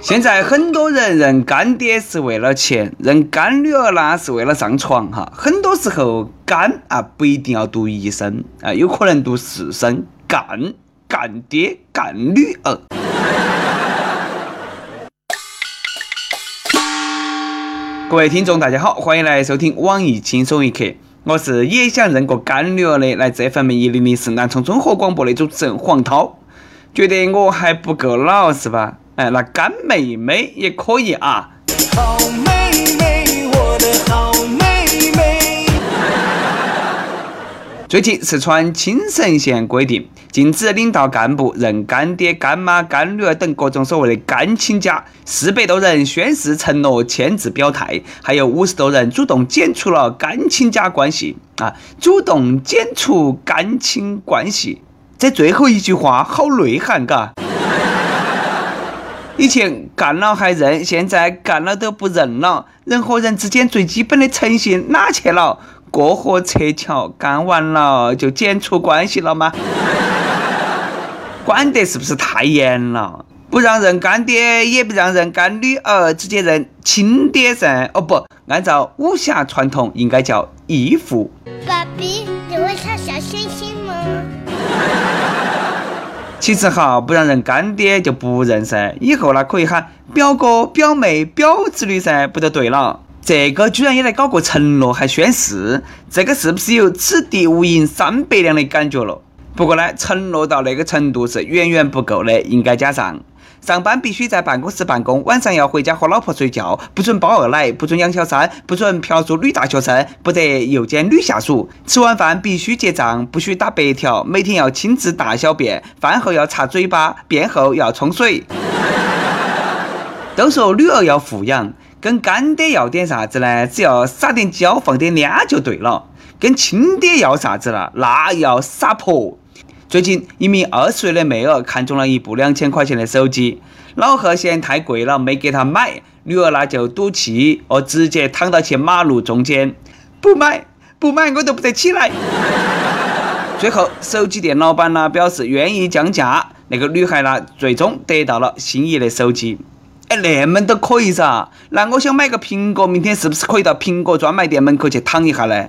现在很多人认干爹是为了钱，认干女儿呢是为了上床哈。很多时候干啊不一定要读一声啊，有可能读四声，干爹干女儿。各位听众大家好，欢迎来收听网易轻松一刻，我是也想认个干女儿的来自 FM1024 南充综合广播的主持人黄涛。觉得我还不够老是吧？那干妹妹也可以啊。好妹妹，我的好妹妹。最近四川青城县规定，禁止领导干部认干爹、干妈、干女儿等各种所谓的干亲家。400多人宣誓承诺、签字表态，还有50多人主动剪除了干亲家关系啊，主动剪除干亲关系。这最后一句话好内涵嘎。以前干了还认，现在干了都不认了。人和人之间最基本的诚信哪去了？过河拆桥，干完了就剪除关系了吗？管得是不是太严了？不让认干爹，也不让认干女儿，直接认亲爹噻！哦不，按照武侠传统应该叫义父。爸比，你会唱小星星吗？其实哈，不让认干爹就不认噻，以后呢可以喊表哥、表妹、表侄女噻，不就对了？这个居然也来搞个承诺还宣誓，这个是不是有此地无银三百两的感觉了？不过呢，承诺到那个程度是远远不够的，应该加上上班必须在办公室办公，晚上要回家和老婆睡觉，不准包二奶，不准养小三，不准嫖宿女大学生，不得诱奸女下属，吃完饭必须结账，不许打白条，每天要亲自大小便，饭后要擦嘴巴，便后要冲水。都说女儿要富养，跟干爹要点啥子呢？只要撒点娇放点脸就对了。跟亲爹要啥子了？那要撒泼。最近一名20岁的妹儿看中了一部2000块钱的手机，老贺嫌太贵了没给她买，女儿呢就赌气哦，直接躺到去马路中间，不买我都不得起来。最后手机店老板呢表示愿意降价，那个女孩呢最终得到了心仪的手机。那么都可以噻，那我想买个苹果，明天是不是可以到苹果专卖店门口去躺一下呢？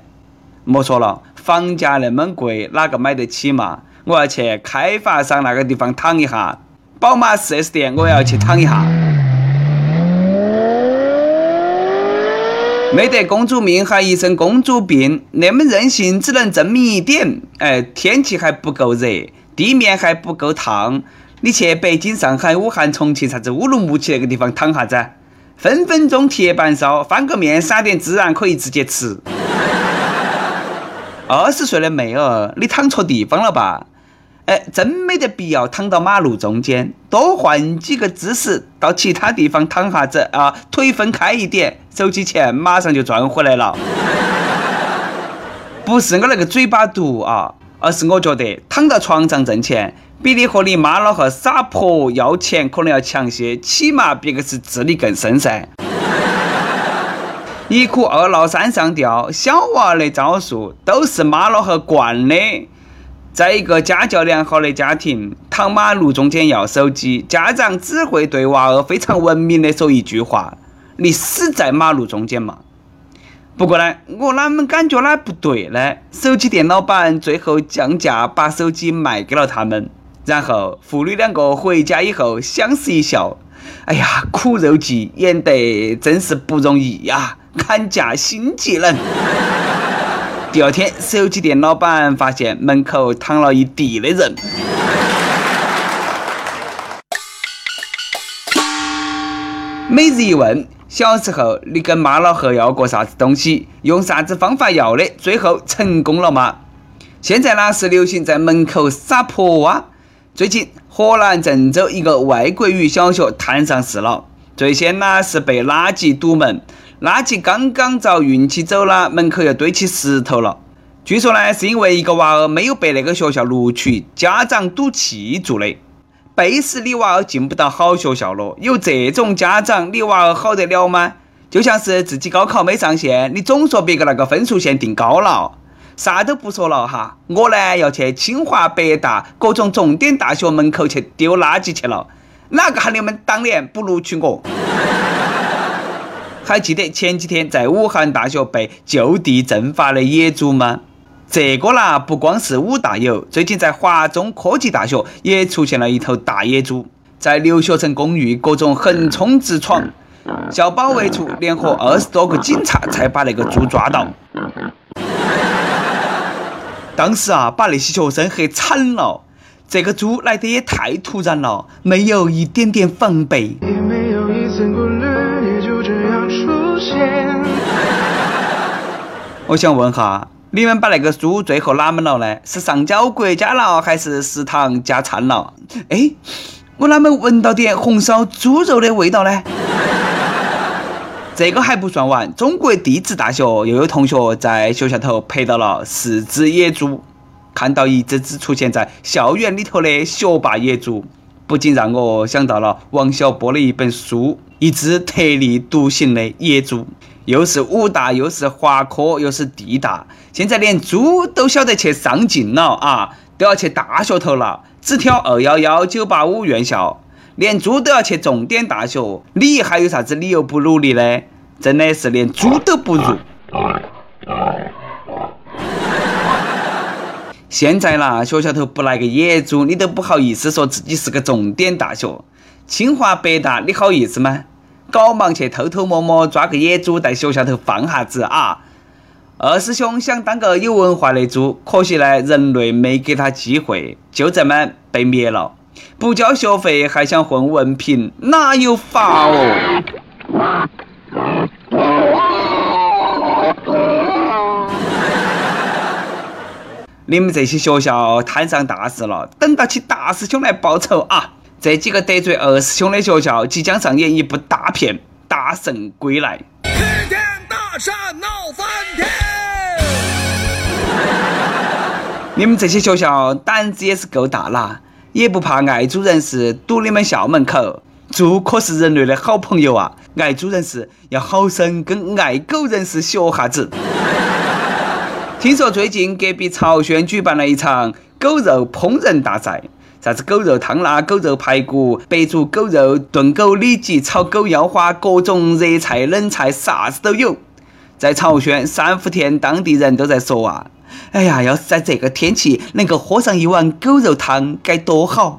莫说了，房价那么贵，哪个买得起嘛？我要去开发商那个地方躺一下，宝马 4S 店我要去躺一下。没得公主命还一身公主病，那么任性只能证明一点，天气还不够热，地面还不够烫，你去北京、上海、武汉、重庆啥子乌鲁木齐那个地方躺啥子，分分钟铁板烧，翻个面撒点孜然可以直接吃。20岁的妹儿，你躺错地方了吧？真没得必要躺到马路中间，多换几个姿势，到其他地方躺下子啊，腿分开一点，手机钱马上就赚回来了。不是我那个嘴巴毒啊，而是我觉得躺到床上挣钱，比你和你妈老和撒泼要钱可能要强些，起码别个是自力更生噻。一哭二闹三上吊，小娃的招数都是妈老和惯的。在一个家教良好的家庭，躺马路中间要手机，家长只会对娃儿非常文明的说一句话：你死在马路中间嘛。不过呢，我哪们感觉那不对呢？手机店老板最后降价把手机卖给了他们，然后父女两个回家以后相视一笑，哎呀，苦肉计演得真是不容易呀，砍价心急人。第二天，手机店老板发现门口躺了一地的人。每日一问：小时候你跟妈老汉要过啥子东西？用啥子方法要的？最后成功了吗？现在呢是流行在门口撒泼啊！最近河南郑州一个外国语小学摊上事了，最先呢是被垃圾堵门。垃圾刚刚遭运气走了，门口又堆起石头了。据说呢，是因为一个娃儿没有被那个学校录取，家长赌气做的。背时你娃儿进不到好学校了，有这种家长，你娃儿好得了吗？就像是自己高考没上线，你总说别个那个分数线定高了。啥都不说了哈，我呢要去清华、北大各种重点大学门口去丢垃圾去了。那个韩流们当然不如中国。还记得前几天在武汉大学被就地蒸发的野猪吗？这个啦，不光是武大有，最近在华中科技大学也出现了一头大野猪，在留学生公寓各种横冲直闯，校保卫处联合20多个警察才把那个猪抓到。当时啊，把那些学生吓惨了，这个猪来得也太突然了，没有一点点防备。我想问哈，你们把那个猪最后哪门了呢？是上交国家了，还是食堂加餐了？哎，我哪门闻到点红烧猪肉的味道呢？这个还不算完，中国地质大学又有同学在学校头拍到了4只野猪，看到一只只出现在校园里头的学霸野猪，不禁让我想到了王小波的一本书，一只特立独行的野猪。又是武大，又是华科，又是地大，现在连猪都晓得去上进了啊，都要去大学头了，只挑211、985院校，连猪都要去重点大学，你还有啥子理由不努力呢？真的是连猪都不如。现在啦，学校头不来个野猪，你都不好意思说自己是个重点大学，清华北大你好意思吗？搞忙去偷偷摸摸抓个野猪在学校头放下子啊！二师兄想当个有文化的猪，可惜呢，人类没给他机会，就这么被灭了。不交学费还想混文凭，哪有法哦！你们这些学校摊上大事了，等到起大师兄来报仇啊！这几个得罪二师兄的学校即将上演一部大片《大圣归来》。齐天大圣闹翻天！你们这些学校胆子也是够大啦，也不怕爱猪人士堵你们校门口。猪可是人类的好朋友啊，爱猪人士要好生跟爱狗人士学哈子。听说最近隔壁朝鲜举办了一场狗肉烹饪大赛。啥子狗肉汤啦，狗肉排骨、白煮狗肉、炖狗里脊、炒狗腰花，各种热菜、冷菜，啥子都有。在朝鲜三伏天，当地人都在说啊，哎呀，要是在这个天气能够喝上一碗狗肉汤，该多好！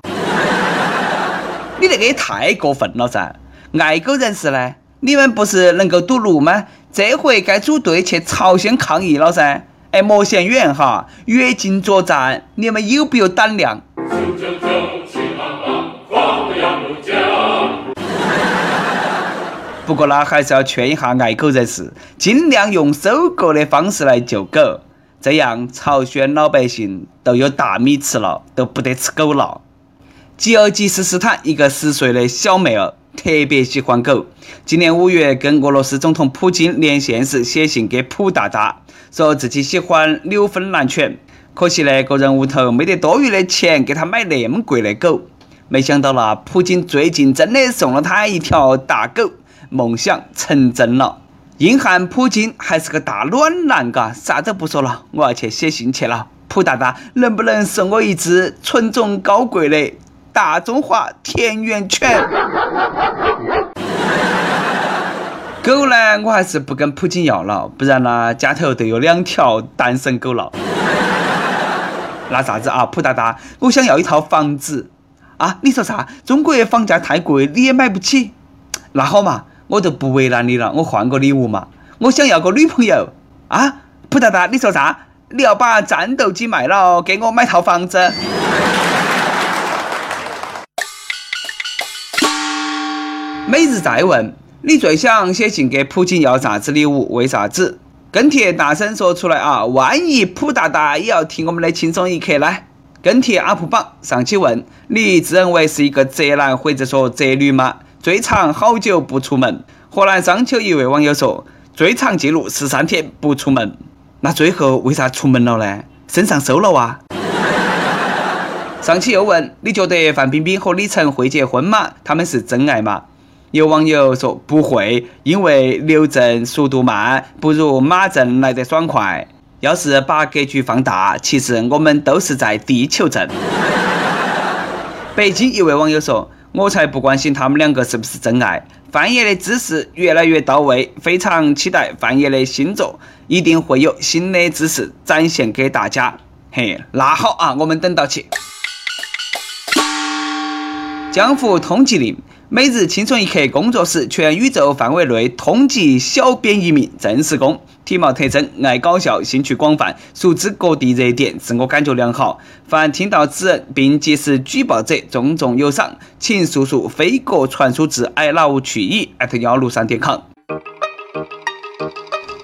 你那个也太过分了噻！爱狗人士呢，你们不是能够堵路吗？这回该组队去朝鲜抗议了噻！哎，莫嫌远哈，越境作战，你们有没有胆量？不过呢，还是要劝一下爱狗人士，尽量用收购的方式来救狗，这样朝鲜老百姓都有大米吃了，都不得吃狗了。吉尔吉斯斯坦一个10岁的小妹儿特别喜欢狗，今年5月跟俄罗斯总统普京连线时写信给普大大，说自己喜欢纽芬兰犬，可惜呢，个人屋头没得多余的钱给他买那么贵的狗。没想到啦，普京最近真的送了他一条大狗，梦想成真了。硬汉普京还是个大暖男噶，啥都不说了，我要去写信去了。普大大，能不能送我一只纯种高贵的大中华田园犬？狗呢，我还是不跟普京要了，不然呢，家头都有2条单身狗了。那啥子啊，普大大，我想要一套房子啊！你说啥？中国的房价太贵，你也买不起。那好嘛，我就不为难你了，我换个礼物嘛。我想要个女朋友啊！普大大，你说啥？你要把战斗机卖了，给我买套房子？每日再问，你最想写信给普京要啥子礼物？为啥子？跟帖大声说出来啊！万一普大大也要听我们的轻松一刻呢？跟帖 UP 榜上期问，你自认为是一个宅男或者说宅女吗？最长好久不出门。河南商丘一位网友说，最长记录13天不出门。那最后为啥出门了呢？身上收了啊！上期又问，你觉得范冰冰和李晨会结婚吗？他们是真爱吗？有网友说不会，因为刘震速度慢，不如马震来得爽快。要是把格局放大，其实我们都是在地球震。北京一位网友说，我才不关心他们两个是不是真爱。范爷的知识越来越到位，非常期待范爷的新作，一定会有新的知识展现给大家。嘿，那好啊，我们等到起。江湖通缉令，每日青春一刻工作室全宇宙范围内通缉小编一名正式工，体貌特征爱搞笑，兴趣广泛，熟知各地热点，自我感觉良好。凡听到此人并及时举报者，重重有赏。请速速飞鸽传书至ilove曲艺@163.com。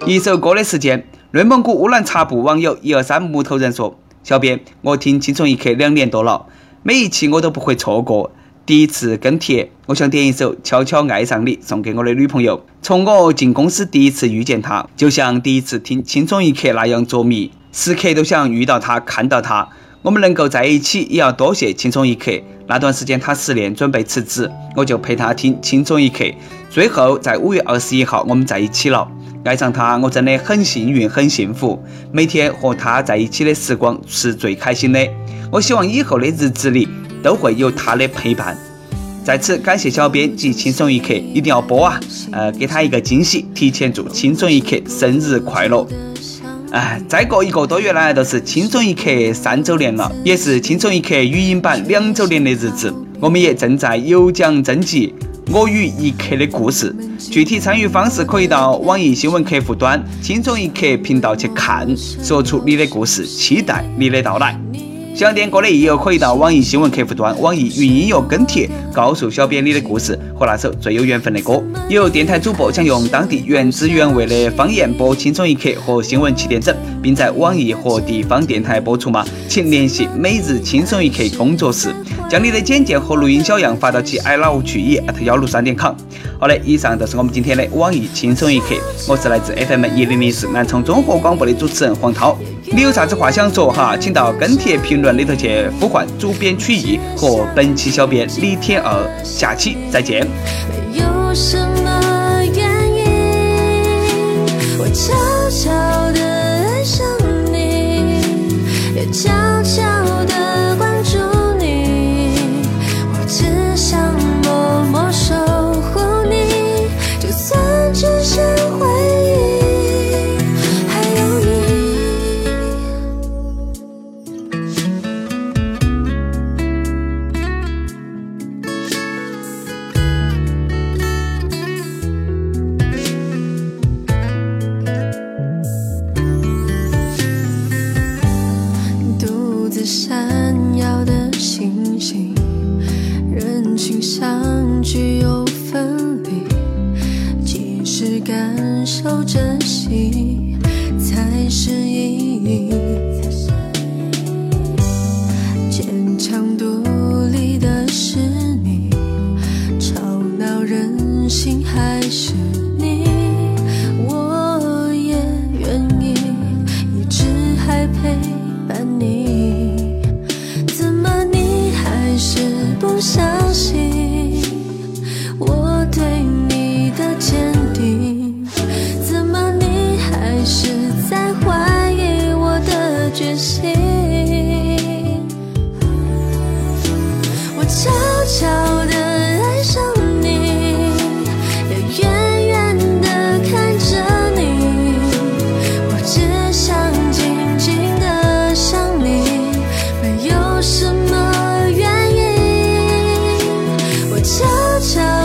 一首歌的时间，内蒙古乌兰察布网友123木头人说：“小编，我听青春一刻2年多了，每一期我都不会错过。”第一次跟帖，我想点一首《悄悄爱上你》送给我的女朋友。从我进公司第一次遇见她，就像第一次听青春一刻那样着迷，时刻都想遇到她，看到她。我们能够在一起，也要多谢青春一刻。那段时间她失恋准备辞职，我就陪她听青春一刻，最后在5月21号我们在一起了。爱上她，我真的很幸运，很幸福。每天和她在一起的时光是最开心的。我希望以后的日子里都会有他的陪伴。在此感谢小编及青春一刻，一定要播啊！给他一个惊喜，提前祝青春一刻生日快乐！再过1个多月呢，都是青春一刻3周年了，也是青春一刻语音版2周年的日子。我们也正在有奖征集我与一刻的故事，具体参与方式可以到网易新闻客户端青春一刻频道去看，说出你的故事，期待你的到来。想点歌的益友可以到网易新闻客户端、网易云音乐跟帖，告诉小编你的故事和那首最有缘分的歌。有电台主播想用当地原汁原味的方言播《青春一刻》和《新闻7点整》，并在网易和地方电台播出吗？请联系每日青春一刻工作室，将你的简介和录音小样发到其 ilove曲艺@163.com。好嘞，以上就是我们今天的网易青春一刻。我是来自 FM1024 南充综合广播的主持人黄涛。你有啥子话想说哈？请到跟帖评论里头去呼唤主编曲艺和本期小编李天二，下期再见。没有什么原因，我悄悄地爱上你，也悄悄地关注你，我只想默默守护你，就算只是回忆。感受珍惜才是意义，坚强独立的是你，吵闹人心还是你，我也愿意一直还陪伴你，怎么你还是不相信我对你的坚定？我悄悄地爱上你，也远远地看着你，我只想静静地想你，没有什么原因，我悄悄